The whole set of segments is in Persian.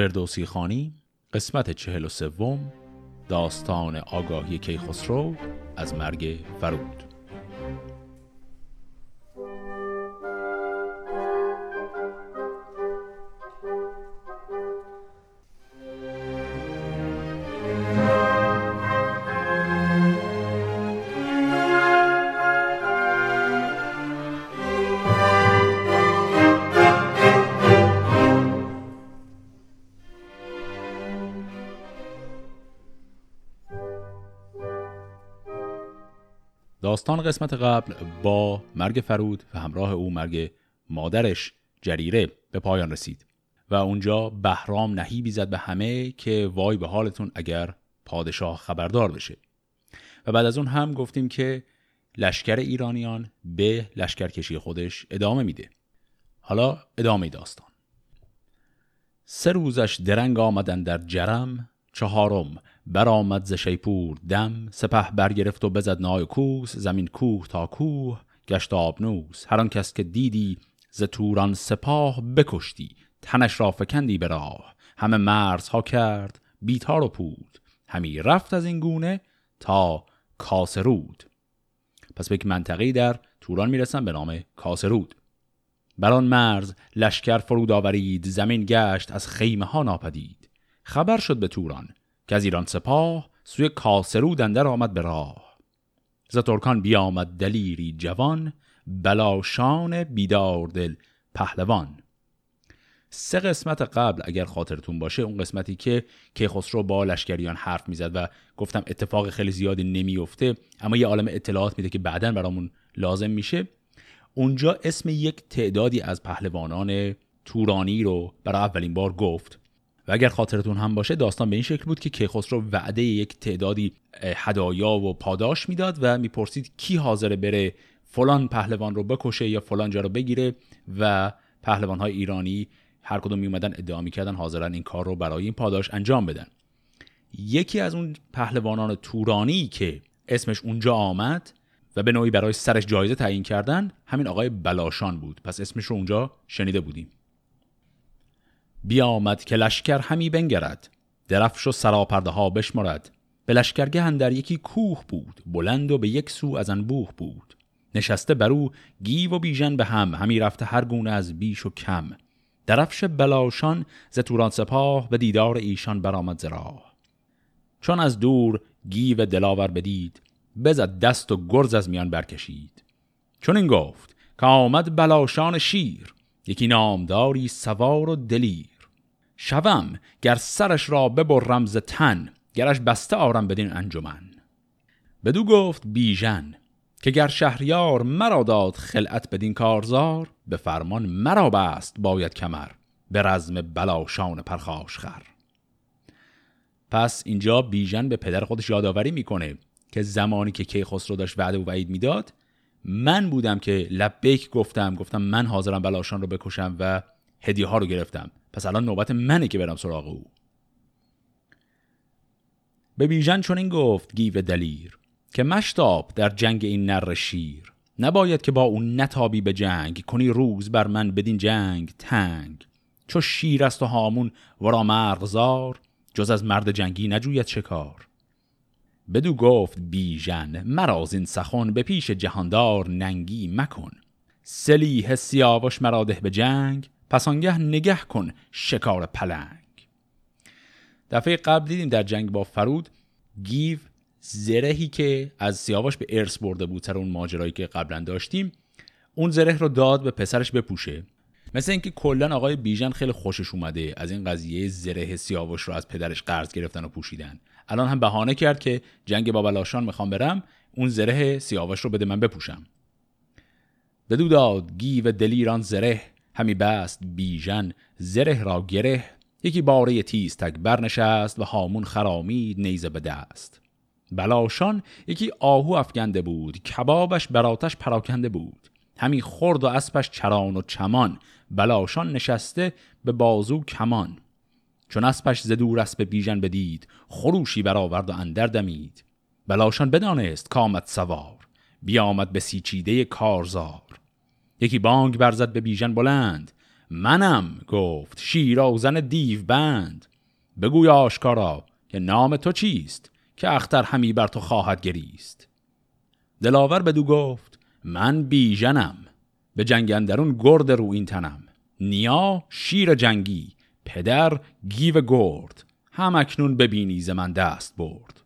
فردوسی خانی قسمت 43 داستان آگاهی کیخسرو از مرگ فرود. داستان قسمت قبل با مرگ فرود و همراه او مرگ مادرش جریره به پایان رسید و اونجا بهرام نهیبی زد به همه که وای به حالتون اگر پادشاه خبردار بشه. و بعد از اون هم گفتیم که لشکر ایرانیان به لشکرکشی خودش ادامه میده. حالا ادامه داستان. 3 روزش درنگ آمدن در جرم، 4م برآمد ز شیپور دم، سپه برگرفت و بزد نای کوس، زمین کوه تا کوه گشت آبنوس، هر آن کس که دیدی ز توران سپاه، بکشتی تنش را فکندی به راه، همه مرزها کرد بیتار و پود، همی رفت از این گونه تا کاسرود. پس به یک منطقه‌ای در توران میرسن به نام کاسرود. بر آن مرز لشکر فرود آورید، زمین گشت از خیمه ها ناپدید، خبر شد به توران که از ایران سپاه، سوی کاسرود اندر آمد به راه. ز ترکان بیامد دلیری جوان، بلاشان بیدار دل پهلوان. 3 قسمت قبل اگر خاطرتون باشه، اون قسمتی که کیخسرو با لشکریان حرف میزد و گفتم اتفاق خیلی زیادی نمیفته اما یه عالم اطلاعات میده که بعداً برامون لازم میشه، اونجا اسم یک تعدادی از پهلوانان تورانی رو برای اولین بار گفت. و اگر خاطرتون هم باشه داستان به این شکل بود که کیخسرو وعده یک تعدادی هدایا و پاداش میداد و میپرسید کی حاضره بره فلان پهلوان رو بکشه یا فلان جا رو بگیره، و پهلوان‌های ایرانی هر کدوم میومدن ادعا میکردن حاضرن این کار رو برای این پاداش انجام بدن. یکی از اون پهلوانان تورانی که اسمش اونجا آمد و به نوعی برای سرش جایزه تعیین کردن همین آقای بلاشان بود، پس اسمش رو اونجا شنیده بودیم. بیامد که لشکر همی بنگرد، درفش و سراپرده ها بشمارد، به لشکرگه اندر یکی کوه بود، بلند و به یک سو از انبوه بود، نشسته برو گیو و بیژن به هم، همی رفته هر گونه از بیش و کم، درفش بلاشان ز توران سپاه، به دیدار ایشان برآمد ز راه. چون از دور گیو دلاور بدید، بزد دست و گرز از میان برکشید، چون این گفت که آمد بلاشان شیر، یکی نامداری سوار و دلیر، شوم گر سرش را ببرم ز تن، گرش بسته آرم بدین انجمن. بدو گفت بیژن که گر شهریار، مرا داد خلعت بدین کارزار، به فرمان مرا بست باید کمر، به رزم بلاشان پرخاشخر. پس اینجا بیژن به پدر خودش یادآوری میکنه که زمانی که کیخسرو داشت وعده و وعید میداد، من بودم که لبیک گفتم من حاضرم بلاشان رو بکشم و هدیه ها رو گرفتم، پس الان نوبت منه که برم سراغ او. به بیژن چون این گفت گیو دلیر که مشتاب در جنگ این نر شیر، نباید که با اون نتابی به جنگ، کنی روز بر من بدین جنگ تنگ، چو شیر است و هامون ورا مرغزار، جز از مرد جنگی نجوید شکار. بدو گفت بیژن مرا زین سخن، به پیش جهاندار ننگی مکن، سلیح سیاوش مرا ده به جنگ، پس آنگه نگه کن شکار پلنگ. دفعه قبل دیدیم در جنگ با فرود گیو زرهی که از سیاوش به ارث برده بود سر اون ماجرایی که قبلا داشتیم، اون زره رو داد به پسرش بپوشه. مثل اینکه کلا آقای بیژن خیلی خوشش اومده از این قضیه زره سیاوش رو از پدرش قرض گرفتن و پوشیدن. الان هم بهانه کرد که جنگ با بلاشان میخوام برم، اون زره سیاوش رو بده من بپوشم. بدو داد گیو دلیران زره، همی بست بیژن زره را گره، یکی باره تیز تک برنشست، و هامون خرامید نیزه به دست. بلاشان یکی آهو افکنده بود، کبابش براتش پراکنده بود، همی خرد و اسبش چران و چمان، بلاشان نشسته به بازو کمان. چون اسبش ز دور اسب بیژن بدید، خروشی برآورد و اندر دمید، بلاشان بدانست کامد سوار، بیامد به سیچیده کارزار. یکی بانگ برزد به بیژن بلند، منم، گفت شیرازن دیو بند. بگوی آشکارا که نام تو چیست که اختر همی بر تو خواهد گریست. دلاور بدو گفت من بیژنم، به جنگ اندرون گرد رو این تنم. نیا شیر جنگی، پدر گیو گرد، هم اکنون ببینی ز من دست برد.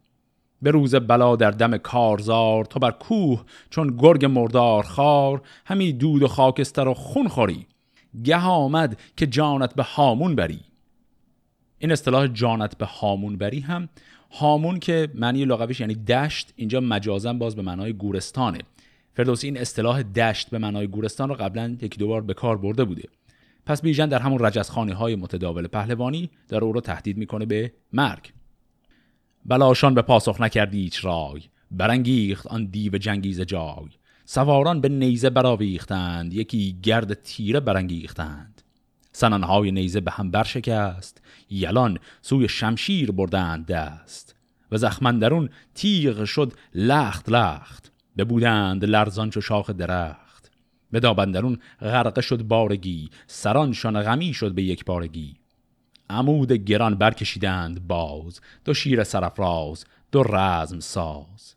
به روز بلا در دم کارزار، تو بر کوه چون گرگ مردار خار، همی دود و خاکستر و خون خوری، گه آمد که جانت به هامون بری. این اصطلاح جانت به هامون بری، هم هامون که معنی لغویش یعنی دشت، اینجا مجازاً باز به معنای گورستانه. فردوسی این اصطلاح دشت به معنای گورستان رو قبلا یکی دو بار به کار برده بوده. پس بیژن در همون رجزخانی‌های متداول پهلوانی در او رو تهدید میکنه به مرگ. بلاشان به پاسخ نکردی هیچ رای، برانگیخت آن دیو جنگیز جای. سواران به نیزه براویختند، یکی گرد تیره برانگیختند. سنانهای نیزه به هم برشکست، یلان سوی شمشیر بردند دست. و زخمندرون تیغ شد لخت لخت، ببودند لرزان چو شاخ درخت. به دابندرون غرقه شد بارگی، سرانشان غمی شد به یک بارگی. عمود گران برکشیدند باز، دو شیر سرفراز، دو رزم ساز.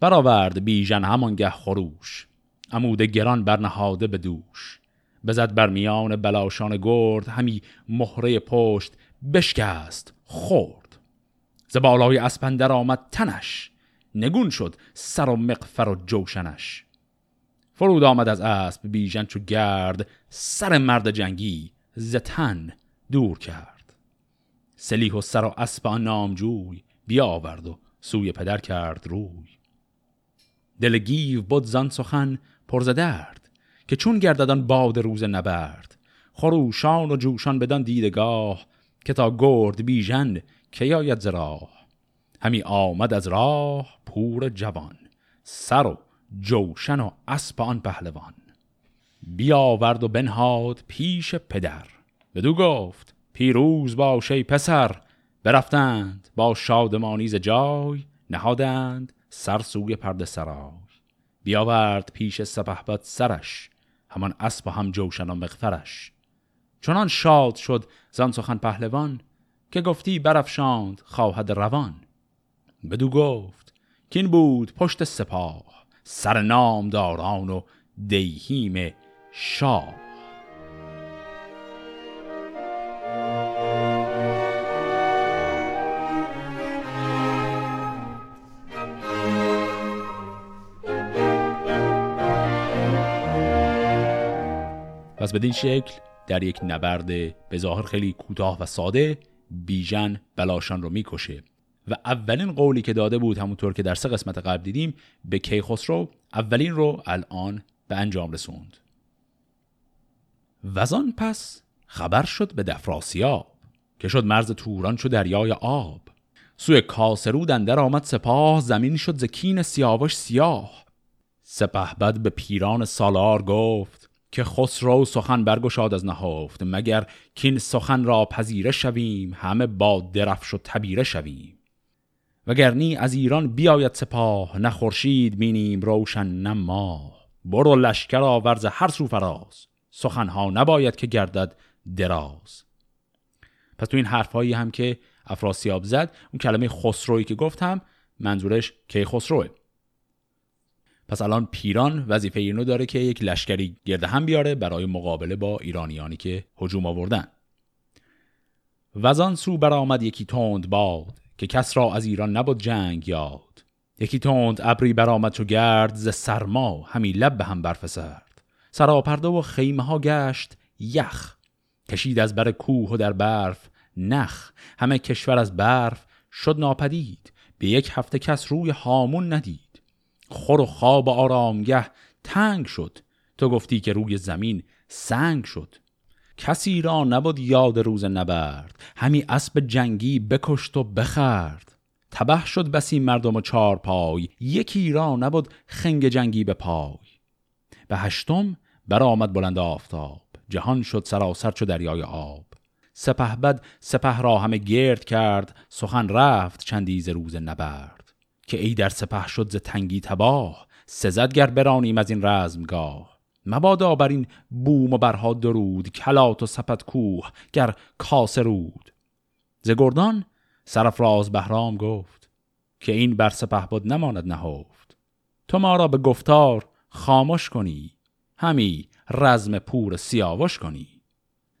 برآورد بیژن همانگه خروش، عمود گران برنهاده به دوش. بزد بر میان بلاشان گرد، همی مهره پشت بشکست خورد. ز بالای اسپ اندر آمد تنش، نگون شد سر و مغفر و جوشنش. فرود آمد از اسب بیژن چو گرد، سر مرد جنگی ز تن دور کرد. سلیح و سر و اسب آن نامجوی، بیاورد و سوی پدر کرد روی. دل گیو بد زان سخن پر ز درد، که چون گرددان باد روز نبرد. خروشان و جوشان بدان دیدگاه، که تا گرد بیژن کی آید ز راه. همی آمد از راه پور جوان، سر و جوشن و اسب آن پهلوان. بیاورد و بنهاد پیش پدر، بدو گفت پیروز باش ای پسر. برفتند با شادمانی ز جای، نهادند سر سوی پرده سرای. بیاورد پیش سپهبد سرش، همان اسب و هم جوشن و مغفرش. چنان شاد شد زان سخن پهلوان، که گفتی برافشاند خواهد روان. بدو گفت کین بود پشت سپاه، سر نامداران و دیهیم شاه. پس بدین شکل در یک نبرد به ظاهر خیلی کوتاه و ساده بیژن بلاشان رو میکشه و اولین قولی که داده بود، همونطور که در سه قسمت قبل دیدیم، به کیخسرو، اولین رو الان به انجام رسوند. وزان پس خبر شد به افراسیاب، که شد مرز توران چو دریای آب. سوی کاسرود اندر آمد سپاه، زمین شد ز کین سیاوش سیاه. سپهبد به پیران سالار گفت، که خسرو سخن برگشاد از نهفت. مگر کین سخن را پذیره شویم، همه با درفش و تبیره شویم. وگرنی از ایران بیاید سپاه، نه خورشید بینیم روشن نه ماه. برو لشکر آورز هر سو فراز، سخنها نباید که گردد دراز. پس تو این حرفایی هم که افراسیاب زد، اون کلمه خسروی که گفتم منظورش کیخسروه. پس الان پیران وظیفه اینو داره که یک لشکری گرد هم بیاره برای مقابله با ایرانیانی که هجوم آوردن. وزان سو برآمد یکی تند باد، که کس را از ایران نبود جنگ یاد. یکی تند ابری برآمد چو گرد، ز سرما همی لب به هم برفسرد. سراپرده و خیمه ها گشت یخ، کشید از بر کوه و در برف نخ. همه کشور از برف شد ناپدید، به یک هفته کس روی هامون ندید. خور و خواب آرامگه تنگ شد، تو گفتی که روی زمین سنگ شد. کسی را نبود یاد روز نبرد، همی اسب جنگی بکشت و بخرد. تبه شد بسی مردم و چار پای، یکی را نبود خنگ جنگی به پای. به هشتم برآمد بلند آفتاب، جهان شد سراسر چو دریای آب. سپهبد سپه را همه گرد کرد، سخن رفت چندیز روز نبرد. که ای در سپه شد ز تنگی تباه، سزد گر برانیم از این رزمگاه. مبادا بر این بوم و برها درود، کلات و سپت کوه گر کاسرود. ز گردان سرافراز بهرام گفت، که این بر سپهبد نماند نهفت. تو ما را به گفتار خاموش کنی، همی رزم پور سیاوش کنی.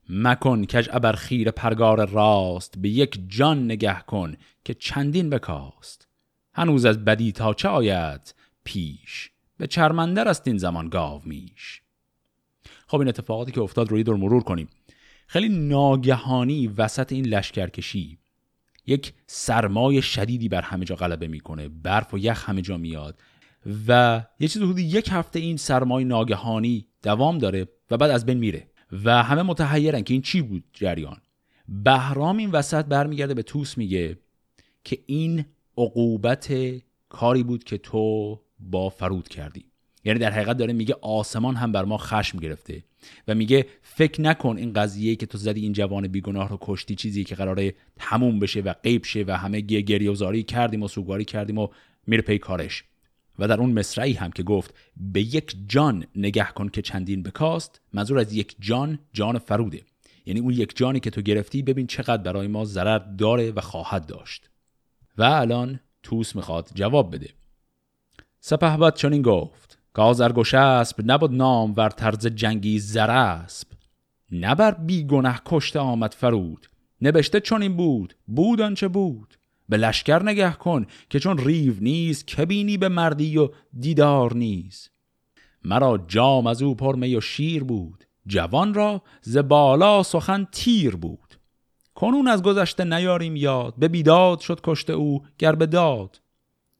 مکن کج ابر خیر پرگار راست، به یک جان نگه کن که چندین بکاست. هنوز از بدی تا چه آید پیش، به چرمندر است این زمان گاو میش. خب این اتفاقاتی که افتاد روی دور مرور کنیم. خیلی ناگهانی وسط این لشکرکشی یک سرمای شدیدی بر همه جا غلبه میکنه، برف و یخ همه جا میاد و یه چیز حدود یک هفته این سرمای ناگهانی دوام داره و بعد از بین میره و همه متحیرن که این چی بود جریان. بهرام این وسط برمیگرده به توس میگه که این عقوبت کاری بود که تو با فرود کردی. یعنی در حقیقت داره میگه آسمان هم بر ما خشم گرفته و میگه فکر نکن این قضیه که تو زدی این جوان بیگناه رو کشتی چیزی که قراره تموم بشه و غیب شه و همه گریه و زاری کردیم و سوگواری کردیم و میره پی کارش. و در اون مصرعی هم که گفت به یک جان نگه کن که چندین بکاست، منظور از یک جان، جان فروده. یعنی اون یک جانی که تو گرفتی ببین چقدر برای ما ضرر داره و خواهد داشت. و الان توس میخواد جواب بده. سپهبد چنین گفت: گازرگوش اسب نبود نام ور طرز جنگی زر اسب. نبر بی گنه کشته آمد فرود، نبشته چنین بود بود آنچه بود. به لشکر نگه کن که چون ریو نیست، که بینی به مردی و دیدار نیست. مرا جام از او پرمی و شیر بود، جوان را ز بالا سخن تیر بود. کنون از گذشته نیاریم یاد، به بیداد شد کشته او گر به داد.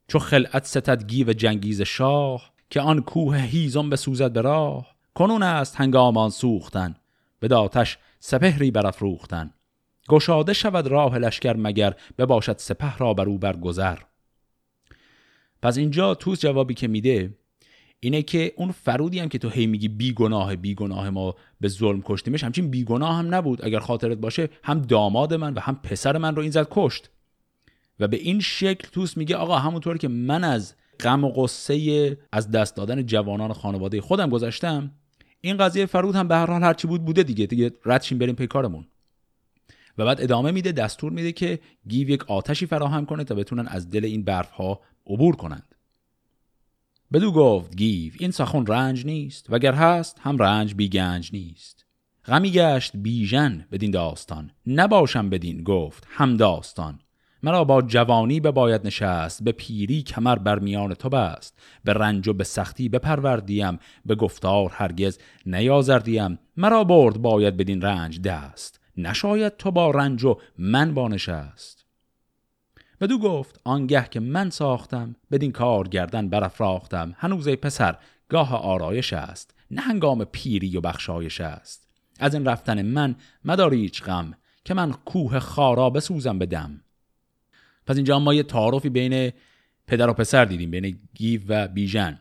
چو خلعت ستد گیو جنگیز شاه، که آن کوه هیزم بسوزد به راه. کنون است هنگامان سوختن، به داتش سپهری برافروختن. گشاده شود راه لشکر مگر، بباشد سپه را بر او برگذر. پس اینجا توس جوابی که میده اینه که اون فرودی هم که تو هی میگی بیگناه ما به ظلم کشتیمش، همچین بیگناه هم نبود. اگر خاطرت باشه هم داماد من و هم پسر من رو این زد کشت. و به این شکل توس میگه آقا همونطور که من از غم و غصه از دست دادن جوانان خانواده خودم گذشتم، این قضیه فرود هم به هر حال هر چی بود بوده دیگه ردشیم بریم پی کارمون. و بعد ادامه میده، دستور میده که گیو یک آتشی فراهم کنه تا بتونن از دل این برف ها عبور کنند. بدو گفت گیو این سخن رنج نیست، وگر هست هم رنج بی گنج نیست. غمی گشت بیژن بدین داستان، نباشم بدین گفت هم داستان. مرا با جوانی به باید نشست، به پیری کمر بر میان تو بست. به رنج و به سختی بپروردیم، به گفتار هرگز نیازردیم. مرا برد باید بدین رنج دست، نشاید تو با رنج و من با نشست. بدو گفت آنگه که من ساختم، بدین کار گردن برافراختم. هنوز ای پسر گاه آرایش است، نه هنگام پیری و بخشایش است. از این رفتن من مدار هیچ غم، که من کوه خارا بسوزم بدم. پس اینجا ما یه تعارفی بین پدر و پسر دیدیم، بین گیو و بیژن.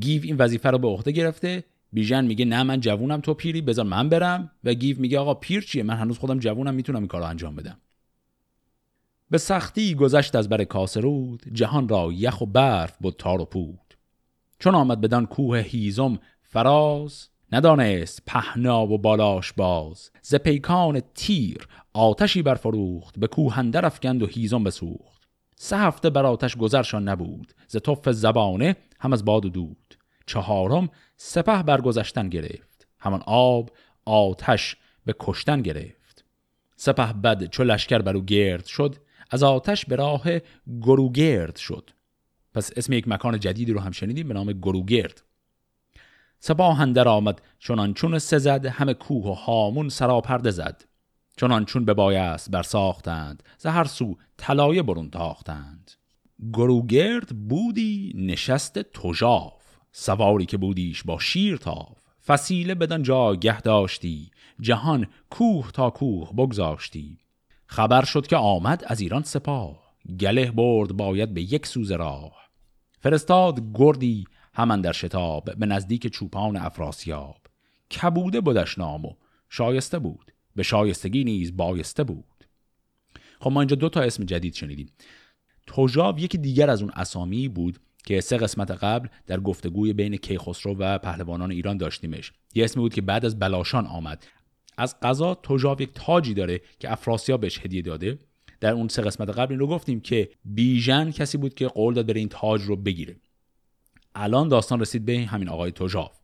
گیو این وظیفه رو به عهده گرفته، بیژن میگه نه من جوونم تو پیری، بذار من برم. و گیو میگه آقا پیر چیه، من هنوز خودم جوونم، میتونم این کارو انجام بدم. به سختی گذشت از بر کاسرود، جهان را یخ و برف بود تار و پود. چون آمد بدان کوه هیزم فراز، ندانست پهنا و بالاش باز. ز پیکان تیر آتشی برفروخت، به کوه اندر افکند و هیزم بسوخت. 3 هفته بر آتش گذرشان نبود، ز تف زبانه هم از باد و دود. 4م سپه برگذشتن گرفت، همان آب آتش به کشتن گرفت. سپه بد چو لشکر برو گرد شد، از آتش به راه گروگرد شد. پس اسم یک مکان جدیدی رو هم شنیدیم به نام گروگرد. سپاه اندر آمد چنانچون سزد، همه کوه و هامون سراپرده زد. چنانچون به بایست برساختند، ز هر سو طلایه برون تاختند. گروگرد بودی نشست توجاف، سواری که بودیش با شیر تاف. فسیله بدان جا گه داشتی، جهان کوه تا کوه بگذاشتی. خبر شد که آمد از ایران سپاه، گله برد باید به یک سوز راه. فرستاد گردی همان در شتاب، به نزدیک چوپان افراسیاب. کبوده بودش نام و شایسته بود، به شایستگی نیز بایسته بود. خب ما اینجا 2 تا اسم جدید شنیدیم. توجاو یکی دیگر از اون اسامی بود که 3 قسمت قبل در گفتگوی بین کیخسرو و پهلوانان ایران داشتیمش. یه اسمی بود که بعد از بلاشان آمد. از قضا توجاف یک تاجی داره که افراسیاب بهش هدیه داده. در اون 3 قسمت قبل این رو گفتیم که بیژن کسی بود که قول داد بره این تاج رو بگیره. الان داستان رسید به همین آقای توجاف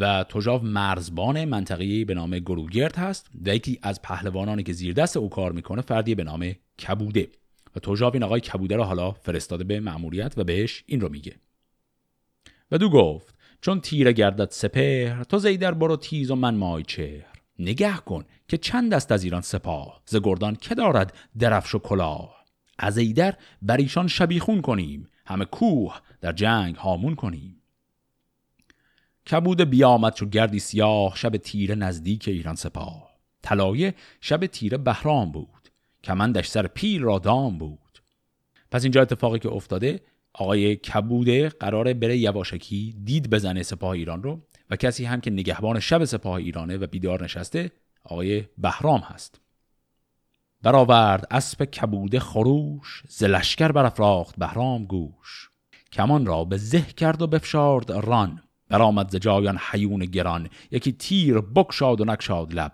و توجاف مرزبان منطقه‌ای به نام گروگرد هست و یکی از پهلوانانی که زیر دست او کار میکنه فردی به نام کبوده و توجاف این آقای کبوده رو حالا فرستاده به مأموریت و بهش این رو میگه. و دو گفت چون تیر گردد سپهر، تو زیدر برو تیز و من مای چهر. نگه کن که چند دست از ایران سپاه، ز گردان که دارد درفش و کلاه. از ایدر بر ایشان شبیخون کنیم، همه کوه در جنگ هامون کنیم. کبوده بیامد چو گردی سیاه، شب تیره نزدیک ایران سپاه. طلایه شب تیره بهرام بود، کمندش سر پیل را دام بود. پس اینجا اتفاقی که افتاده، آقای کبوده قراره بره یواشکی دید بزنه سپاه ایران رو و کسی هم که نگهبان شب سپاه ایرانه و بیدار نشسته آقای بهرام هست. برآورد اسب کبوده خروش، ز لشکر برافراخت بهرام گوش. کمان را به زه کرد و بفشارد ران، برآمد ز جایان هیون گران. یکی تیر بکشاد و نکشاد لب،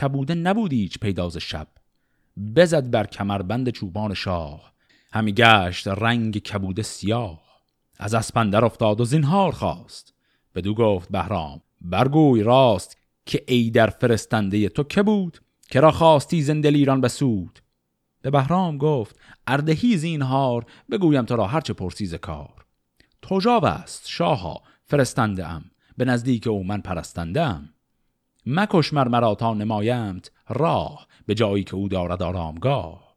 کبوده نبود هیچ پیداز شب. بزد بر کمربند چوبان شاه، همی گشت رنگ کبوده سیاه. از اسپندر افتاد و زینهار خواست، بدو گفت بهرام برگوی راست، که ای در فرستنده تو که بود، که را خواستی زندل ایران بسود. به بهرام گفت اردهی زینهار، بگویم تو را هرچه پرسیز کار. توجاو است شاها فرستنده ام، به نزدیک او من پرستنده ام. مکش مرمرا تا نمایمت راه، به جایی که او دارد آرامگاه.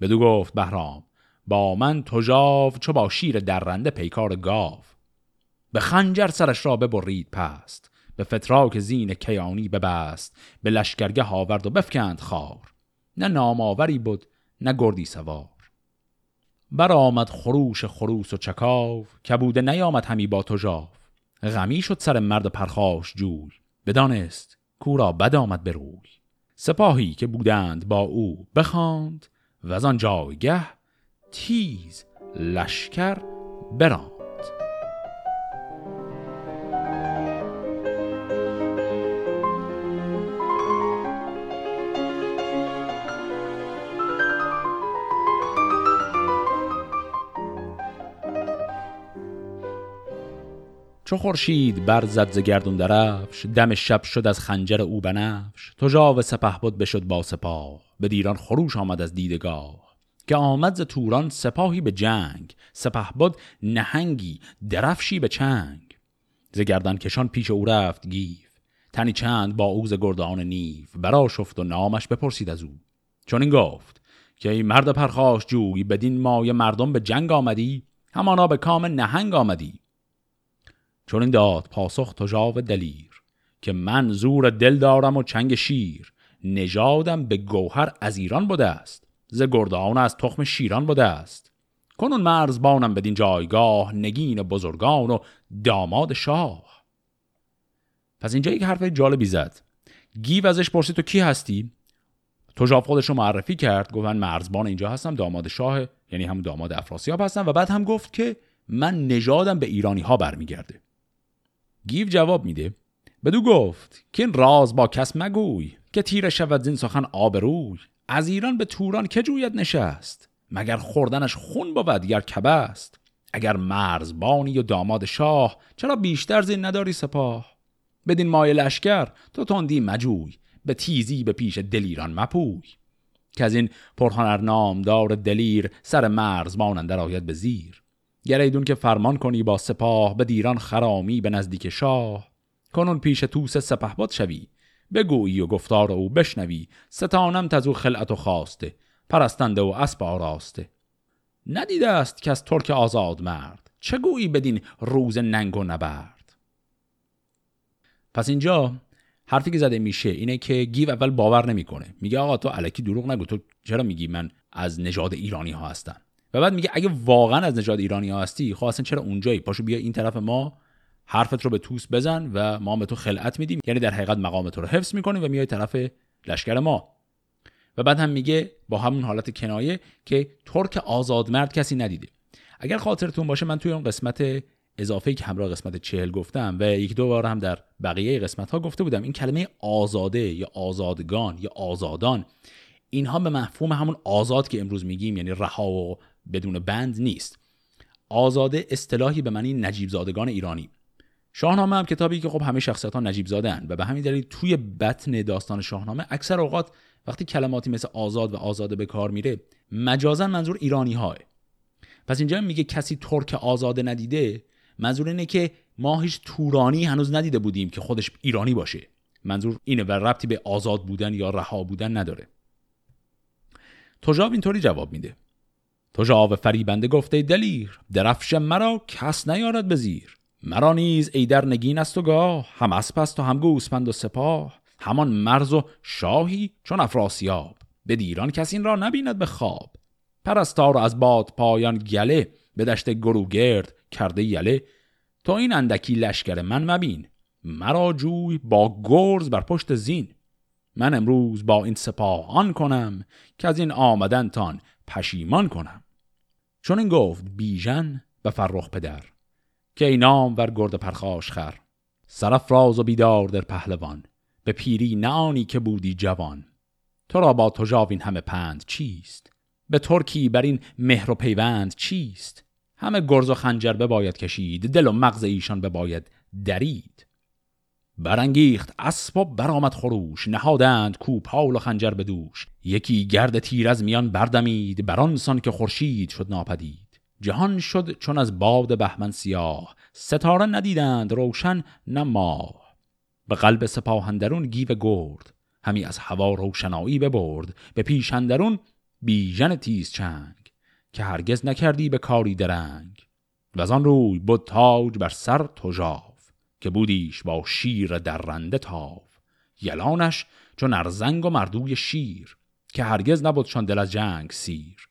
بدو گفت بهرام با من توجاو، چو با شیر درنده پیکار گاو. به خنجر سرش را ببرید پست، به فتراک زین کیانی ببست. به لشکرگه هاورد و بفکند خار، نه ناماوری بود نه گردی سوار. برآمد خروش خروس و چکاو، کبوده نیامد همی با توجاو. غمی شد سر مرد پرخاش جوی، بدانست کورا بد آمد به روی. سپاهی که بودند با او بخاند، و زان جایگه تیز لشکر براند. چو خورشید برزد ز گردون درفش، دم شب شد از خنجر او بنفش. توجاو سپهبد بشد با سپاه، به دیران خروش آمد از دیدگاه. که آمد ز توران سپاهی به جنگ، سپهبد نهنگی درفشی به چنگ. ز گردن کشان پیش او رفت گیو، تنی چند با او ز گردان نیو. برا شفت و نامش بپرسید از او، چون این گفت که ای مرد پرخاش جوی، بدین مایه مردم به جنگ آمدی، همانا به کام نهنگ آمدی. چون این داد پاسخ توجاو دلیر، که من زور دل دارم و چنگ شیر. نژادم به گوهر از ایران بوده است، ز گردان از تخم شیران بوده است. کنون مرزبانم بدین جایگاه، نگین بزرگان و داماد شاه. پس اینجا یک حرف جالبی زد. گیو ازش پرسید تو کی هستی؟ توجاو خودش رو معرفی کرد، گفت من مرزبان اینجا هستم، داماد شاه، یعنی هم داماد افراسیاب هستم. و بعد هم گفت که من نژادم به ایرانی ها برمیگرده. گیو جواب میده، بدو گفت که این راز با کس مگوی، که تیره شود زین سخن آبروی. از ایران به توران که جوید نشست، مگر خوردنش خون بود گر کبه است. اگر مرزبانی و داماد شاه، چرا بیشتر زین نداری سپاه؟ بدین مایه لشکر تو تندی مجوی، به تیزی به پیش دلیران مپوی. که از این پرهنر نامدار دلیر، سر مرزبان اندر آید به زیر. گر ایدون که فرمان کنی با سپاه، به دیران خرامی به نزدیک شاه. کنون پیش توس سپهبد شوی، بگویی و گفتار او بشنوی. ستانم تزو خلعت و خواسته، پرستنده و اسب آراسته. ندیده است که از ترک آزاد مرد، چه گویی بدین روز ننگ و نبرد. پس اینجا حرفی که زده میشه اینه که گیو اول باور نمیکنه، میگه آقا تو الکی دروغ نگو، تو چرا میگی من از نژاد ایرانی ها هستم؟ و بعد میگه اگه واقعا از نژاد ایرانی ها هستی، خب اصلا چرا اونجایی؟ پاشو بیا این طرف ما، حرفت رو به توس بزن و ما هم به تو خلعت میدیم، یعنی در حقیقت مقام تو رو حفظ میکنیم و میای طرف لشکر ما. و بعد هم میگه با همون حالت کنایه که ترک آزادمرد کسی ندیده. اگر خاطرتون باشه من توی اون قسمت اضافه‌ای که همراه قسمت 40 گفتم و یک دو بار هم در بقیه قسمت‌ها گفته بودم، این کلمه آزاده یا آزادگان یا آزادان، اینها به مفهوم همون آزاد که امروز میگیم، یعنی رها و بدون بند، نیست. آزاده اصطلاحی به معنی نجیب زادگان ایرانی. شاهنامه هم کتابی که خب همه شخصیت‌ها نجیب زاده اند و به همین دلیل توی بطن داستان شاهنامه اکثر اوقات وقتی کلماتی مثل آزاد و آزاده به کار میره، مجازاً منظور ایرانی‌ها. پس اینجا میگه کسی ترک آزاده ندیده، منظور اینه که ما هیچ تورانی هنوز ندیده بودیم که خودش ایرانی باشه. منظور اینه و ربطی به آزاد بودن یا رها بودن نداره. توجاف اینطوری جواب میده: توجاف فریبنده گفته دلیر، درفش مرا کس نیارد بزیر. مرا نیز ای در نگین است و گاه، هم اسپ است و هم گوسپند و سپاه. همان مرز و شاهی چون افراسیاب، به دیران کس این را نبیند به خواب. پرستار از باد پایان گله، به دشت گروگرد کرده یله. تو این اندکی لشکر من مبین، مرا جوی با گرز بر پشت زین. من امروز با این سپاهان کنم، که از این آمدن تان پشیمان کنم. چون این گفت بیژن و فرخ پدر، که ای نام ور گرد پرخاش خر. سرافراز و بیدار در پهلوان، به پیری نه آنی که بودی جوان. تو را با توجاو این همه پند چیست؟ به ترکی بر این مهر و پیوند چیست؟ همه گرز و خنجر بباید کشید، دل و مغز ایشان بباید درید. برانگیخت اسب و برآمد خروش، نهادند کوپال و خنجر به دوش. یکی گرد تیر از میان بردمید، بران سان که خورشید شد ناپدید. جهان شد چون از باد بهمن سیاه، ستاره ندیدند روشن نه ماه. به قلب سپاه اندرون گیو گرد، همی از هوا روشنایی ببرد. به پیش اندرون بیژن تیز چنگ، که هرگز نکردی به کاری درنگ. وزان روی بود تاج بر سر توجاو، که بودیش با شیر درنده تاو. یلانش چون ارزنگ و مردوی شیر، که هرگز نبودشان دل از جنگ سیر.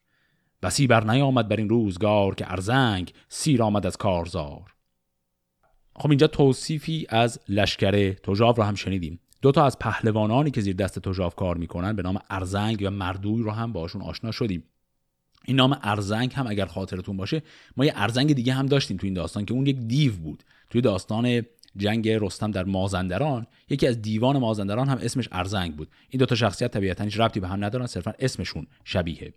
بسی بر نیامد بر این روزگار، که ارزنگ سیر آمد از کارزار. خب اینجا توصیفی از لشکر توجاو را هم شنیدیم. دوتا از پهلوانانی که زیر دست توجاو کار میکنن به نام ارزنگ و مردوی رو هم باشون آشنا شدیم. این نام ارزنگ هم اگر خاطرتون باشه، ما یه ارزنگ دیگه هم داشتیم تو این داستان که اون یک دیو بود. توی داستان جنگ رستم در مازندران، یکی از دیوان مازندران هم اسمش ارزنگ بود. این دوتا شخصیت طبیعتاً هیچ ربطی به هم ندارن، صرفاً اسمشون شبیهه.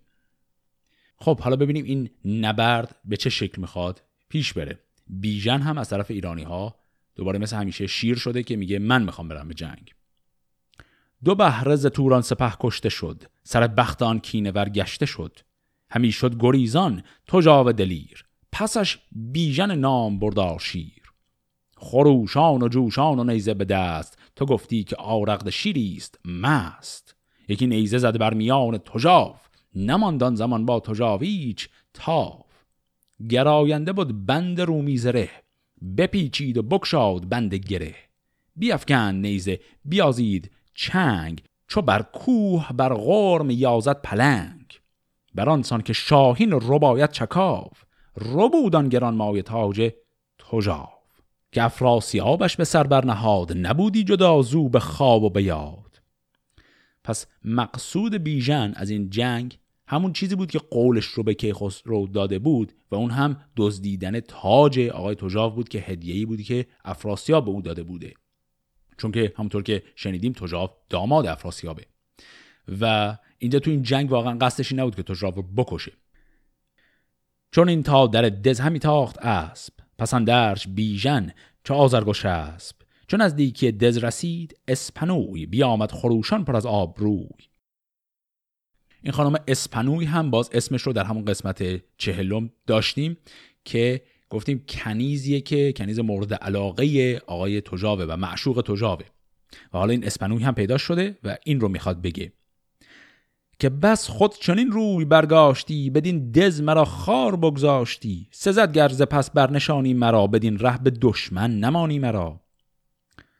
خب حالا ببینیم این نبرد به چه شکل میخواد پیش بره. بیژن هم از طرف ایرانی‌ها دوباره مثل همیشه شیر شده که میگه من میخوام برم به جنگ. دو بهره ز توران سپه کشته شد، سر بخت آن کینه ور گشته شد. همی شد گریزان توجاو دلیر، پسش بیژن نام بردار شیر. خروشان و جوشان و نیزه به دست، تو گفتی که آرغد شیریست مست. یکی نیزه زد بر میان توجاو، نماندان زمان با توجاویچ تاو. گراینده بود بند رومی زره، بپیچید و بکشاد بند گره. بیفکند نیزه بیازید چنگ، چو بر کوه بر غرم یازد پلنگ. برانسان که شاهین رباید چکاف، ربودان گران مایه تاج توجاو. که افراسیابش به سر برنهاد، نبودی جدا زو به خواب و به یاد. پس مقصود بیژن از این جنگ همون چیزی بود که قولش رو به کیخسرو داده بود و اون هم دزدیدن تاج آقای توجاو بود که هدیه‌ای بودی که افراسیاب به او داده بوده، چون که همونطور که شنیدیم توجاو داماد افراسیابه و اینجا تو این جنگ واقعا قصدش این نبود که توجاو رو بکشه. چون این تا در دز همی تاخت اسب، پسندرش بیژن چه آزرگش اسب. چون از دیکی دز رسید اسپنوی، بیامد خروشان پر از آب روی. این خانم اسپنوی هم باز اسمش رو در همون قسمت 40 داشتیم که گفتیم کنیزیه که کنیز مورد علاقه آقای توجاوه و معشوق توجاوه و حالا این اسپنوی هم پیدا شده و این رو میخواد بگه که بس خود چنین روی برگاشتی، بدین دز مرا خار بگذاشتی. سزد گرز پس برنشانی مرا، بدین ره به دشمن نمانی مرا.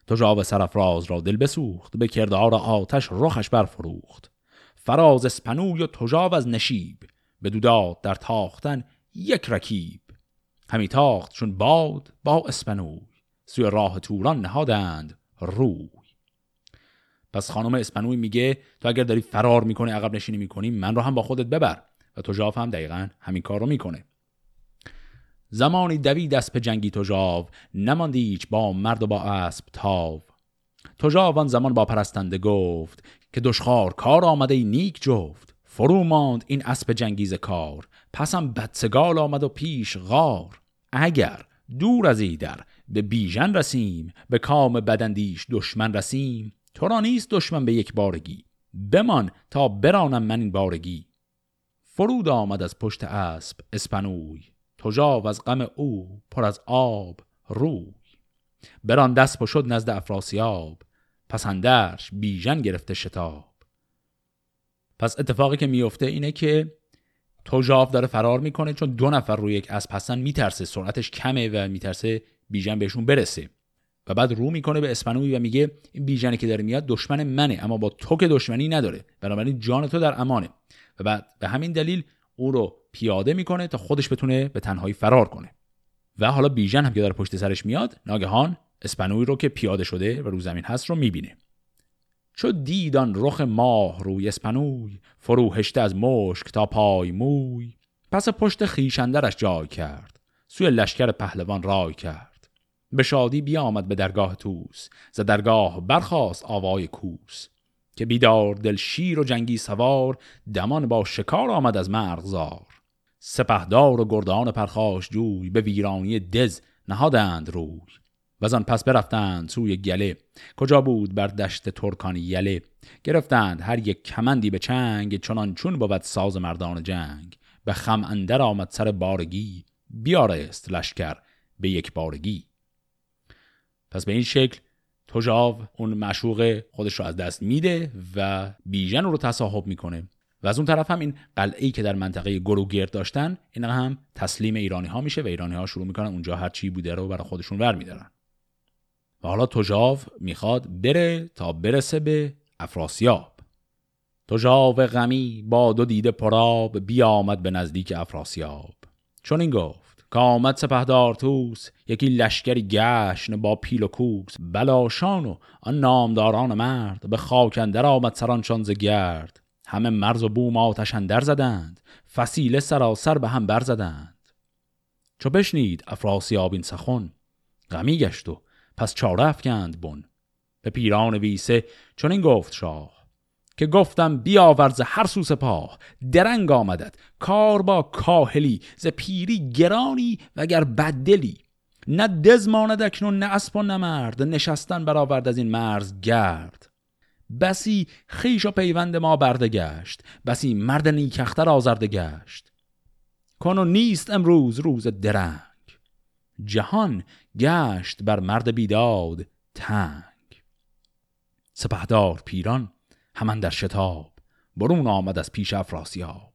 توجاو سرافراز را دل بسوخت، به کردار آتش رخش برفروخت. فراز اسپنوی و توجاو از نشیب، به دوداد در تاختن یک رکیب. همی تاخت چون باد با اسپنوی، سوی راه توران نهادند روی. پس خانم اسپنوی میگه تو اگر داری فرار میکنی، عقب نشینی میکنی، من رو هم با خودت ببر و توجاو هم دقیقاً همین کار رو میکنه. زمانی دوید اسپ جنگی توجاو، نماندی ایچ با مرد و با اسپ تاو. توجاو آن زمان با پرستنده گفت، که دشخار کار آمده نیک جفت. فرو ماند این اسپ جنگیز کار، پسم بدسگال آمد و پیش غار. اگر دور از ایدر به بیژن رسیم، به کام بدندیش دشمن رسیم. تو را نیست دشمن به یک بارگی، بمان تا برانم من این بارگی. فرود آمد از پشت اسب اسپنوی، توجاو از غم او پر از آب روی. براند اسب و شد نزد افراسیاب، پس اندرش بیژن گرفته شتاب. پس اتفاقی که میفته اینه که توجاو داره فرار میکنه، چون دو نفر روی یک اسب هستن، میترسه، سرعتش کمه و میترسه بیژن بهشون برسه. و بعد رو میکنه به اسپنوی و میگه این بیژنی که داره میاد دشمن منه، اما با تو که دشمنی نداره، بنابراین جان تو در امانه. و بعد به همین دلیل او رو پیاده میکنه تا خودش بتونه به تنهایی فرار کنه. و حالا بیژن هم که داره پشت سرش میاد، ناگهان اسپنوی رو که پیاده شده و رو زمین هست رو میبینه. چو دیدان رخ ماه روی اسپنوی، فروهشته از مشک تا پای موی. پس پشت خیشندرش جای کرد، سوی لشکر پهلوان رای کرد. به شادی بیامد به درگاه توس، ز درگاه برخاست آوای کوس. که بیدار دل شیر و جنگی سوار، دمان با شکار آمد از مرغزار. سپهدار و گردان پرخاش جوی، به ویرانی دز نهادند روی. وزان پس برفتند سوی گله، کجا بود بر دشت ترکان یله. گرفتند هر یک کمندی به چنگ، چنان چون بود ساز مردان جنگ. به خم اندر آمد سر بارگی، بیارست لشکر به یک بارگی. پس به این شکل توجاو اون معشوق خودش رو از دست میده و بیژن رو تصاحب میکنه. و از اون طرف هم این قلعه‌ای که در منطقه گروگرد داشتن، این هم تسلیم ایرانی ها میشه و ایرانی ها شروع میکنن اونجا هر چی بوده رو برای خودشون ور میدارن. و حالا توجاو میخواد بره تا برسه به افراسیاب. توجاو غمی با دو دیده پراب، بیامد به نزدیک افراسیاب. چون این گفت که آمد سپهدار توس، یکی لشکری گشن با پیل و کوس. بلاشان و آن نامداران مرد، به خاک اندر آمد سرانشان ز گرد. همه مرز و بوم آتش اندر زدند، فسیله سراسر به هم بر زدند. چو بشنید افراسیاب این سخن، غمی گشت و پس چاره افکند بن. به پیران ویسه چون این گفت شاه، که گفتم بیاورز هر سو سپاه. درنگ آمدد کار با کاهلی، ز پیری گرانی وگر بددلی. نه دز ماند اکنون نه اسب و نه مرد، نشستن برآورد از این مرز گرد. بسی خویش و پیوند ما برده گشت، بسی مرد نیکختر آزرده گشت. کنون نیست امروز روز درنگ، جهان گشت بر مرد بیداد تنگ. سپهدار پیران همان در شتاب، برون آمد از پیش افراسیاب.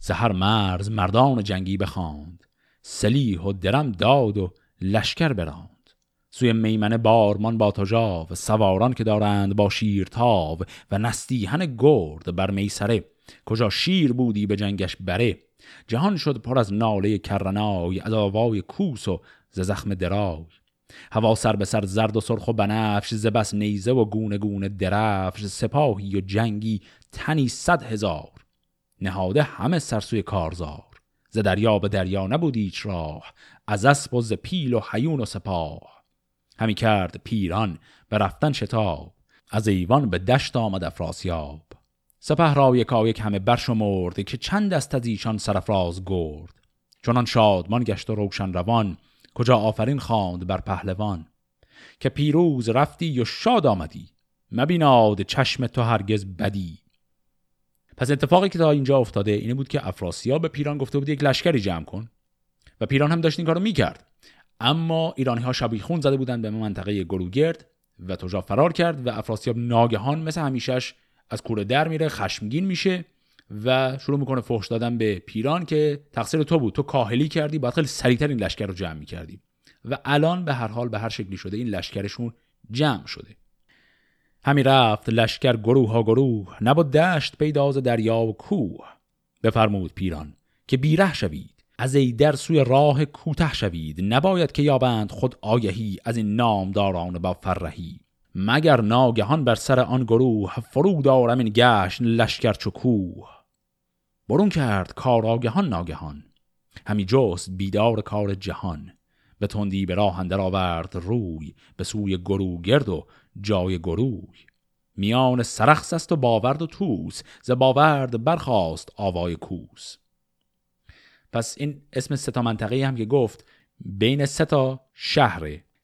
زهر مرز مردان جنگی بخاند، سلیح و درم داد و لشکر براند. سوی میمنه بارمان با توجاو، سواران که دارند با شیرتاو. و نستیهن گرد بر میسره، کجا شیر بودی به جنگش بره. جهان شد پر از ناله کرنای، از آوای کوس و ز زخم درای. هوا سر به سر زرد و سرخ و بنفش، ز بس نیزه و گونه گونه درفش. سپاهی و جنگی تنی 100,000، نهاده همه سر سوی کارزار. ز دریا به دریا نبود هیچ راه، از اسب و ز پیل و هیون و سپاه. همی کرد پیران به رفتن شتاب، از ایوان به دشت آمد افراسیاب. سپه را یکایک همه برشمرد، که چند دست از ایشان سرافراز گرد. چنان شادمان گشت و روشن روان، کجا آفرین خواند بر پهلوان. که پیروز رفتی و شاد آمدی، مبیناد چشم تو هرگز بدی. پس اتفاقی که تا اینجا افتاده اینه بود که افراسیاب به پیران گفته بود یک لشکری جمع کن و پیران هم داشت این کارو میکرد، اما ایرانی ها شبیخون زده بودند به منطقه گروگرد و توجاو فرار کرد و افراسیاب ناگهان مثل همیشهش از کوره در میره، خشمگین میشه و شروع میکنه فحش دادن به پیران که تقصیر تو بود، تو کاهلی کردی، باید خیلی سریعتر این لشکر رو جمع میکردی. و الان به هر حال به هر شکلی شده این لشکرشون جمع شده. همی رفت لشکر گروه ها گروه، نبود دشت پیداز دریا و کوه. بفرمود پیران که بیره شوید، از ایدر سوی راه کوته شوید. نباید که یابند خود آگهی، از این نامداران با فرهی. مگر ناگهان بر سر آن گروه، فرود آرم این گشت لشکر چو کوه. برون کرد کار آگهان ناگهان، همی جست بیدار کار جهان، به تندی به راه اندر آورد روی، به سوی گروگرد و جای گروی. میان سرخس است و باورد و توس، ز باورد برخاست آوای کوس. پس این اسم سه تا منطقه هم که گفت بین سه تا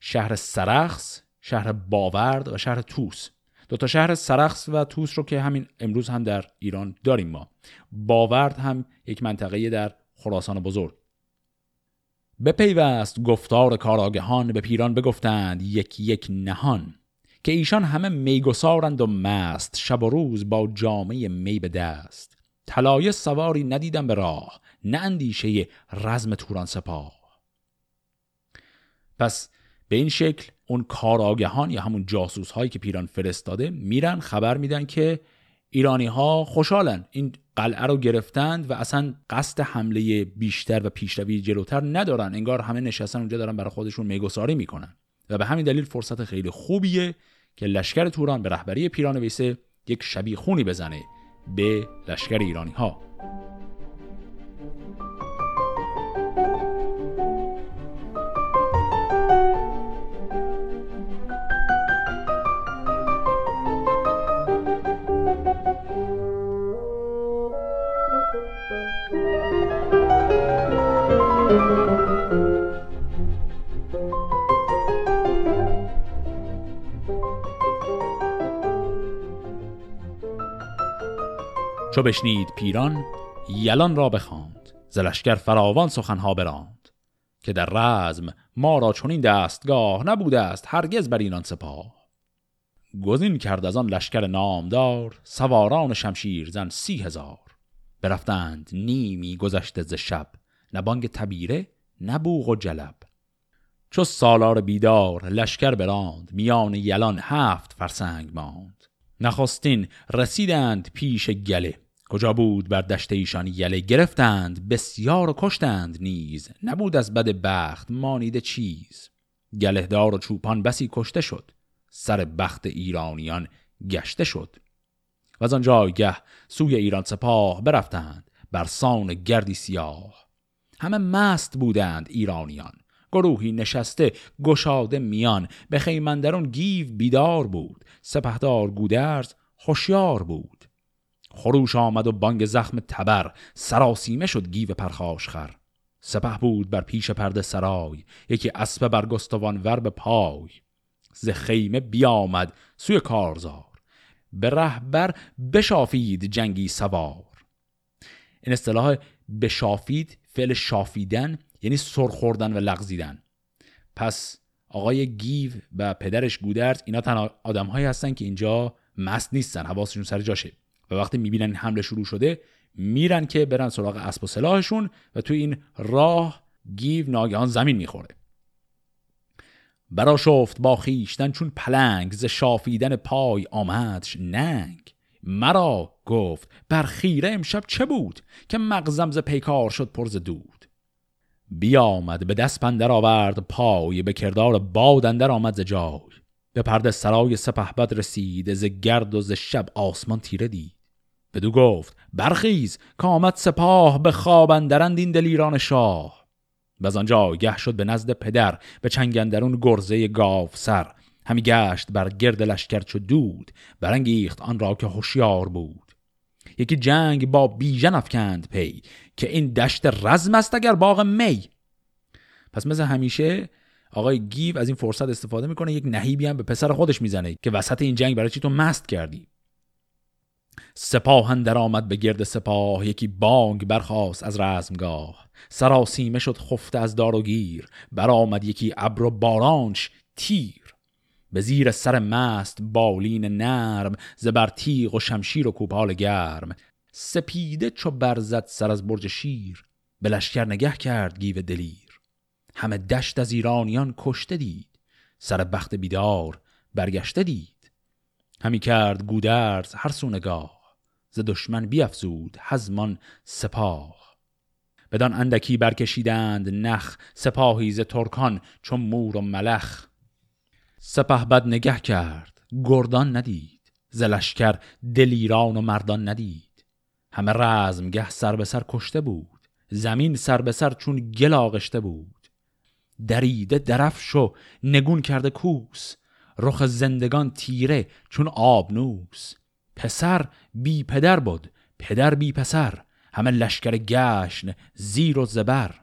شهر سرخس، شهر باورد و شهر توس. دو تا شهر سرخس و توس رو که همین امروز هم در ایران داریم ما. باورد هم یک منطقه در خراسان بزرگ. به پیوست گفتار کاراگهان، به پیران بگفتند یک یک نهان، که ایشان همه میگسارند و مست، شب و روز با جامعه می به دست. طلایه سواری ندیدم به راه، نه اندیشه رزم توران سپاه. پس به این شکل اون کاراگهان یا همون جاسوس هایی که پیران فرستاده میرن خبر میدن که ایرانی ها خوشحالن، این قلعه رو گرفتند و اصلا قصد حمله بیشتر و پیشروی جلوتر ندارن، انگار همه نشستن اونجا دارن برای خودشون میگساری میکنن. و به همین دلیل فرصت خیلی خوبیه که لشکر توران به رهبری پیرانویسه یک شبیخونی بزنه به لشکر ایرانی ها. چو بشنید پیران یلان را بخواند، ز لشکر فراوان سخنها براند، که در رزم ما را چنین دستگاه، نبوده است هرگز بر اینان سپاه. گزین کرد از آن لشکر نامدار، سواران شمشیر زن 30,000. برفتند نیمی گذشته ز شب، نه بانگ تبیره نه بوق و جلب. چو سالار بیدار لشکر براند، میان یلان 7 فرسنگ ماند. نخستین رسیدند پیش گله، کجا بود بر دشت ایشان یله. گرفتند بسیار و کشتند نیز، نبود از بد بخت مانیده چیز. گلهدار و چوپان بسی کشته شد، سر بخت ایرانیان گشته شد. و از آن جایگه سوی ایران سپاه برفتند، بر سان گردی سیاه. همه مست بودند ایرانیان، گروهی نشسته گشاده میان. به خیمندرون گیو بیدار بود، سپهدار گودرز هوشیار بود. خروش آمد و بانگ زخم تبر، سراسیمه شد گیو پرخاشخر. سپه بود بر پیش پرده سرای، یکی اسب برگستوان ور به پای. ز خیمه بیامد سوی کارزار، به رهبر بشافید جنگی سوار. این اصطلاح بشافید، فعل شافیدن یعنی سرخوردن و لغزیدن. پس آقای گیو و پدرش گودرز اینا تنها آدم هایی هستن که اینجا مست نیستن، حواسشون سر جاشه و وقتی میبینن این حمله شروع شده میرن که برن سراغ اسب و سلاحشون. و تو این راه گیو ناگهان زمین میخوره. برا شفت با خیشتن چون پلنگ، ز شافیدن پای آمدش ننگ. مرا گفت بر خیره امشب چه بود، که مغزم ز پیکار شد پر ز دود. بیامد به دست پندر آورد پای، به کردار باد اندر آمد ز جای. به پرده سرای سپهبد رسید، ز گرد و ز شب آسمان تیره دید. بدو گفت برخیز که آمد سپاه، به خواب اندرند این دلیران شاه. و از آنجا گه شد به نزد پدر، به چنگ اندرون گرزه گاو سر. همی گشت بر گرد لشکر چو دود، برانگیخت آن را که هوشیار بود. یکی جنگ با بیژن افکند پی، که این دشت رزم است اگر باغ می. پس مثل همیشه آقای گیو از این فرصت استفاده میکنه، یک نهیبی هم به پسر خودش میزنه که وسط این جنگ برای چی تو مست کردی. سپاه اندر آمد به گرد سپاه، یکی بانگ برخاست از رزمگاه. سراسیمه شد خفته از دار و گیر، برآمد یکی ابر و بارانش تیر. به زیر سر مست بالین نرم، ز بر تیغ و شمشیر و کوپال گرم. سپیده چو برزد سر از برج شیر، به لشکر نگه کرد گیو دلیر. همه دشت از ایرانیان کشته دید، سر بخت بیدار برگشته دید. همی کرد گودرز هر سو نگاه، ز دشمن بیفزود هزمان سپاه. بدان اندکی برکشیدند نخ، سپاهی ز ترکان چون مور و ملخ. سپهبد نگه کرد گردان ندید، ز لشکر دلیران و مردان ندید. همه رزمگه سر به سر کشته بود، زمین سر به سر چون گل آغشته بود، دریده درفش و نگون کرده کوس، رخ زندگان تیره چون آبنوس. پسر بی پدر بود، پدر بی پسر، همه لشکر گشن زیر و زبر.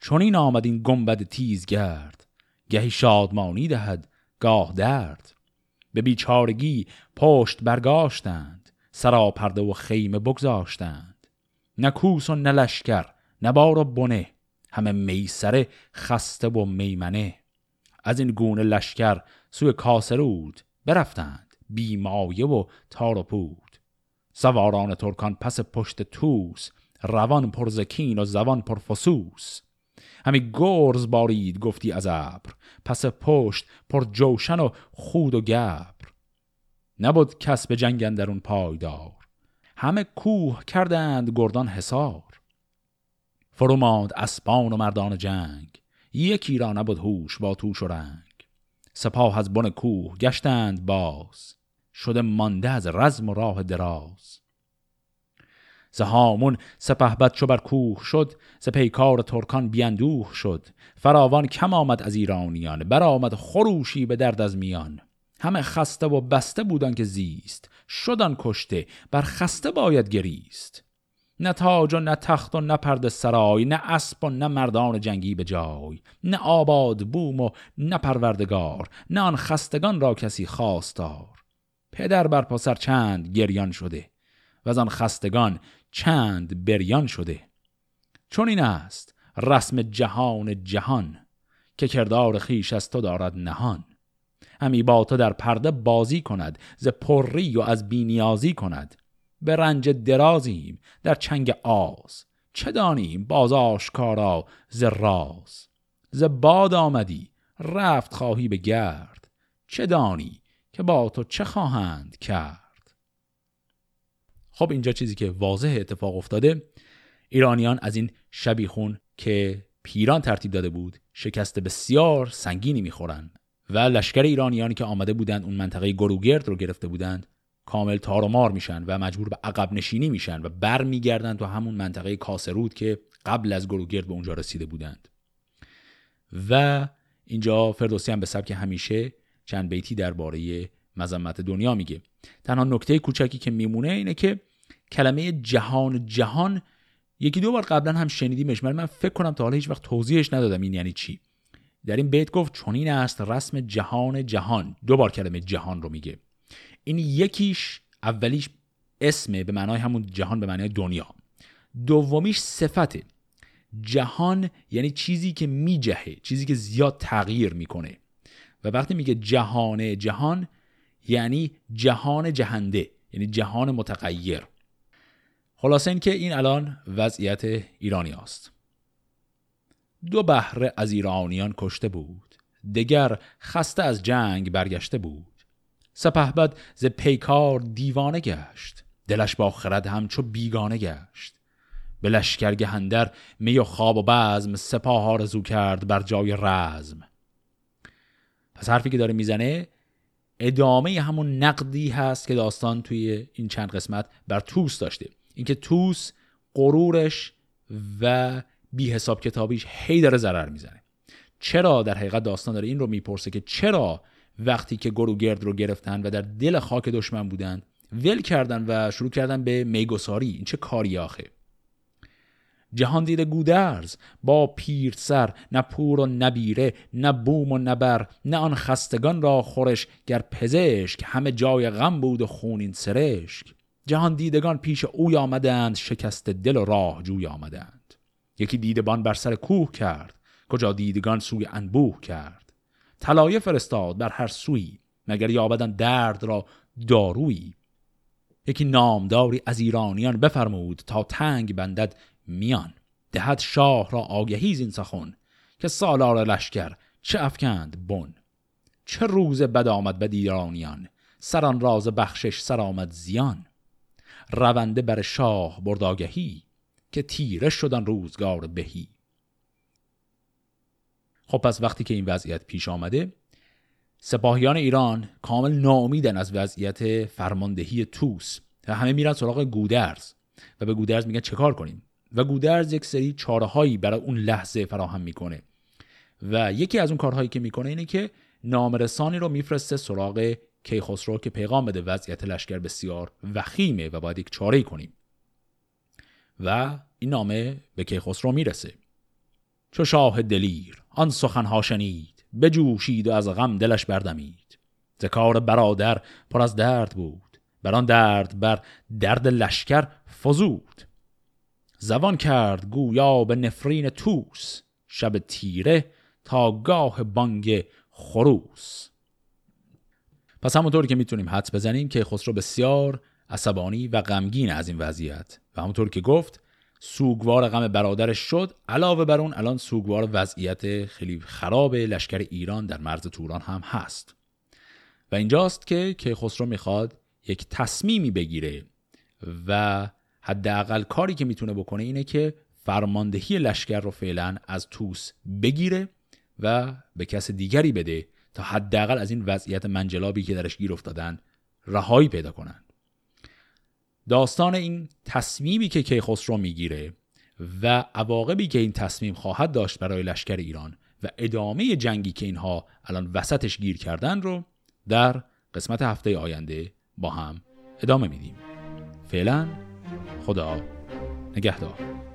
چون این آمد این گنبد تیز گرد، گهی شادمانی دهد گاه درد. به بیچارگی پشت برگاشتند، سراپرده و خیمه بگذاشتند. نه کوس و نه لشکر، نه بار و بنه، همه میسره خسته و میمنه. از این گونه لشکر سوی کاسرود برفتند، بیمایه و تار و پود. سواران ترکان پس پشت توس، روان پرزکین و زبان پرفسوس. همی گرز بارید گفتی از ابر، پس پشت پر جوشن و خود و گبر. نبود کس به جنگ اندرون پایدار، همه کوه کردند گردان حصار. فروماند اسپان و مردان جنگ، یکی را نبود هوش با توش و رنگ. سپاه از بن کوه گشتند باز، شده مانده از رزم و راه دراز. زهامون سپهبد چو بر کوه شد، سپیکار ترکان بیندوه شد. فراوان کم آمد از ایرانیان، برآمد خروشی به درد از میان. همه خسته و بسته بودن که زیست، شدن کشته بر خسته باید گریست. نه تاج و نه تخت و نه پرده سرای، نه اسب و نه مردان جنگی به جای. نه آباد بوم و نه پروردگار، نه آن خستگان را کسی خواستار. پدر بر پسر چند گریان شده، وزان خستگان چند بریان شده. چون این است رسم جهان جهان، که کردار خیش از تو دارد نهان. همی با تو در پرده بازی کند، ز پری و از بینیازی کند. به رنج درازیم در چنگ آز، چه دانیم باز آشکارا ز راز. ز باد آمدی رفت خواهی به گرد، چه دانی که با تو چه خواهند کرد. خب اینجا چیزی که واضح اتفاق افتاده، ایرانیان از این شبیخون که پیران ترتیب داده بود شکست بسیار سنگینی میخورن و لشکر ایرانیانی که آمده بودند اون منطقه گروگرد رو گرفته بودند کامل تار و مار میشن و مجبور به عقب نشینی میشن و برمیگردن تو همون منطقه کاسرود که قبل از گروگرد به اونجا رسیده بودند. و اینجا فردوسی هم به سبک همیشه چند بیتی درباره مذمت دنیا میگه. تنها نکته کوچکی که میمونه اینه که کلمه جهان جهان یکی دو بار قبلا هم شنیدیمش، من فکر کنم تا حالا هیچ وقت توضیحش ندادم این یعنی چی. در این بیت گفت چون این است رسم جهان جهان، دو بار کلمه جهان رو میگه. این یکیش اولیش اسمه به معنای همون جهان به معنای دنیا، دومیش صفته. جهان یعنی چیزی که میجهه، چیزی که زیاد تغییر میکنه. و وقتی میگه جهان جهان یعنی جهان جهنده، یعنی جهان متغیر. خلاصه این که این الان وضعیت ایرانی است. دو بهره از ایرانیان کشته بود، دگر خسته از جنگ برگشته بود. سپهبد ز پیکار دیوانه گشت، دلش با خرد همچو بیگانه گشت. به لشکر گهندر می و خواب و بزم، سپاه آرزو کرد بر جای رزم. پس حرفی که داره میزنه ادامه همون نقدی هست که داستان توی این چند قسمت بر توس داشته. اینکه توس غرورش و بی حساب کتابیش هی داره ضرر میزنه. چرا در حقیقت داستان داره این رو میپرسه که چرا وقتی که گروگرد رو گرفتن و در دل خاک دشمن بودن ول کردن و شروع کردن به میگساری؟ این چه کاری آخه؟ جهاندیده گودرز با پیر سر، نه پور و نبیره، نه بوم و نبر. نه آن خستگان را خورش گر پزشک، همه جای غم بود و خونین سرشک. جهاندیدگان پیش اوی آمدند، شکست دل و راه جوی آمدند. یکی دیدبان بر سر کوه کرد، کجا دیدگان سوی انبوه کرد. طلایه فرستاد بر هر سوی، مگر یابدند درد را دارویی. یکی نامداری از ایرانیان بفرمود، تا تنگ بندد میان. دهد شاه را آگهی زین سخن، که سالار لشکر چه افکند بن. چه روز بد آمد بد ایرانیان، سران راز بخشش سر آمد زیان. رونده بر شاه برد آگهی، که تیره شدن روزگار بهی. خب پس وقتی که این وضعیت پیش آمده، سپاهیان ایران کامل ناامیدن از وضعیت فرماندهی توس و همه میرن سراغ گودرز و به گودرز میگن چه کار کنیم؟ و گودرز یک سری چارهایی برای اون لحظه فراهم میکنه و یکی از اون کارهایی که میکنه اینه که نامرسانی رو میفرسته سراغ کیخسرو که پیغام بده وضعیت لشکر بسیار وخیمه و باید یک چاره‌ای کنیم. و این نامه به کیخسرو میرسه. چو شاه دلیر آن سخنها شنید، بجوشید و از غم دلش بردمید. ز کار برادر پر از درد بود، بران درد بر درد لشکر فزود. زبان کرد گویا به نفرین توس، شب تیره تا گاه بانگ خروس. پس همونطور که میتونیم حدس بزنیم که خسرو بسیار عصبانی و غمگین از این وضعیت و همونطور که گفت سوگوار غم برادرش شد، علاوه بر اون الان سوگوار وضعیت خیلی خراب لشکر ایران در مرز توران هم هست. و اینجاست که خسرو میخواد یک تصمیمی بگیره و حداقل کاری که میتونه بکنه اینه که فرماندهی لشکر رو فعلا از توس بگیره و به کس دیگری بده تا حداقل از این وضعیت منجلابی که درش گیر افتادن رهایی پیدا کنند. داستان این تصمیمی که کیخسرو میگیره و عواقبی که این تصمیم خواهد داشت برای لشکر ایران و ادامه جنگی که اینها الان وسطش گیر کردن رو در قسمت هفته آینده با هم ادامه میدیم. فعلا خدا نگهدار.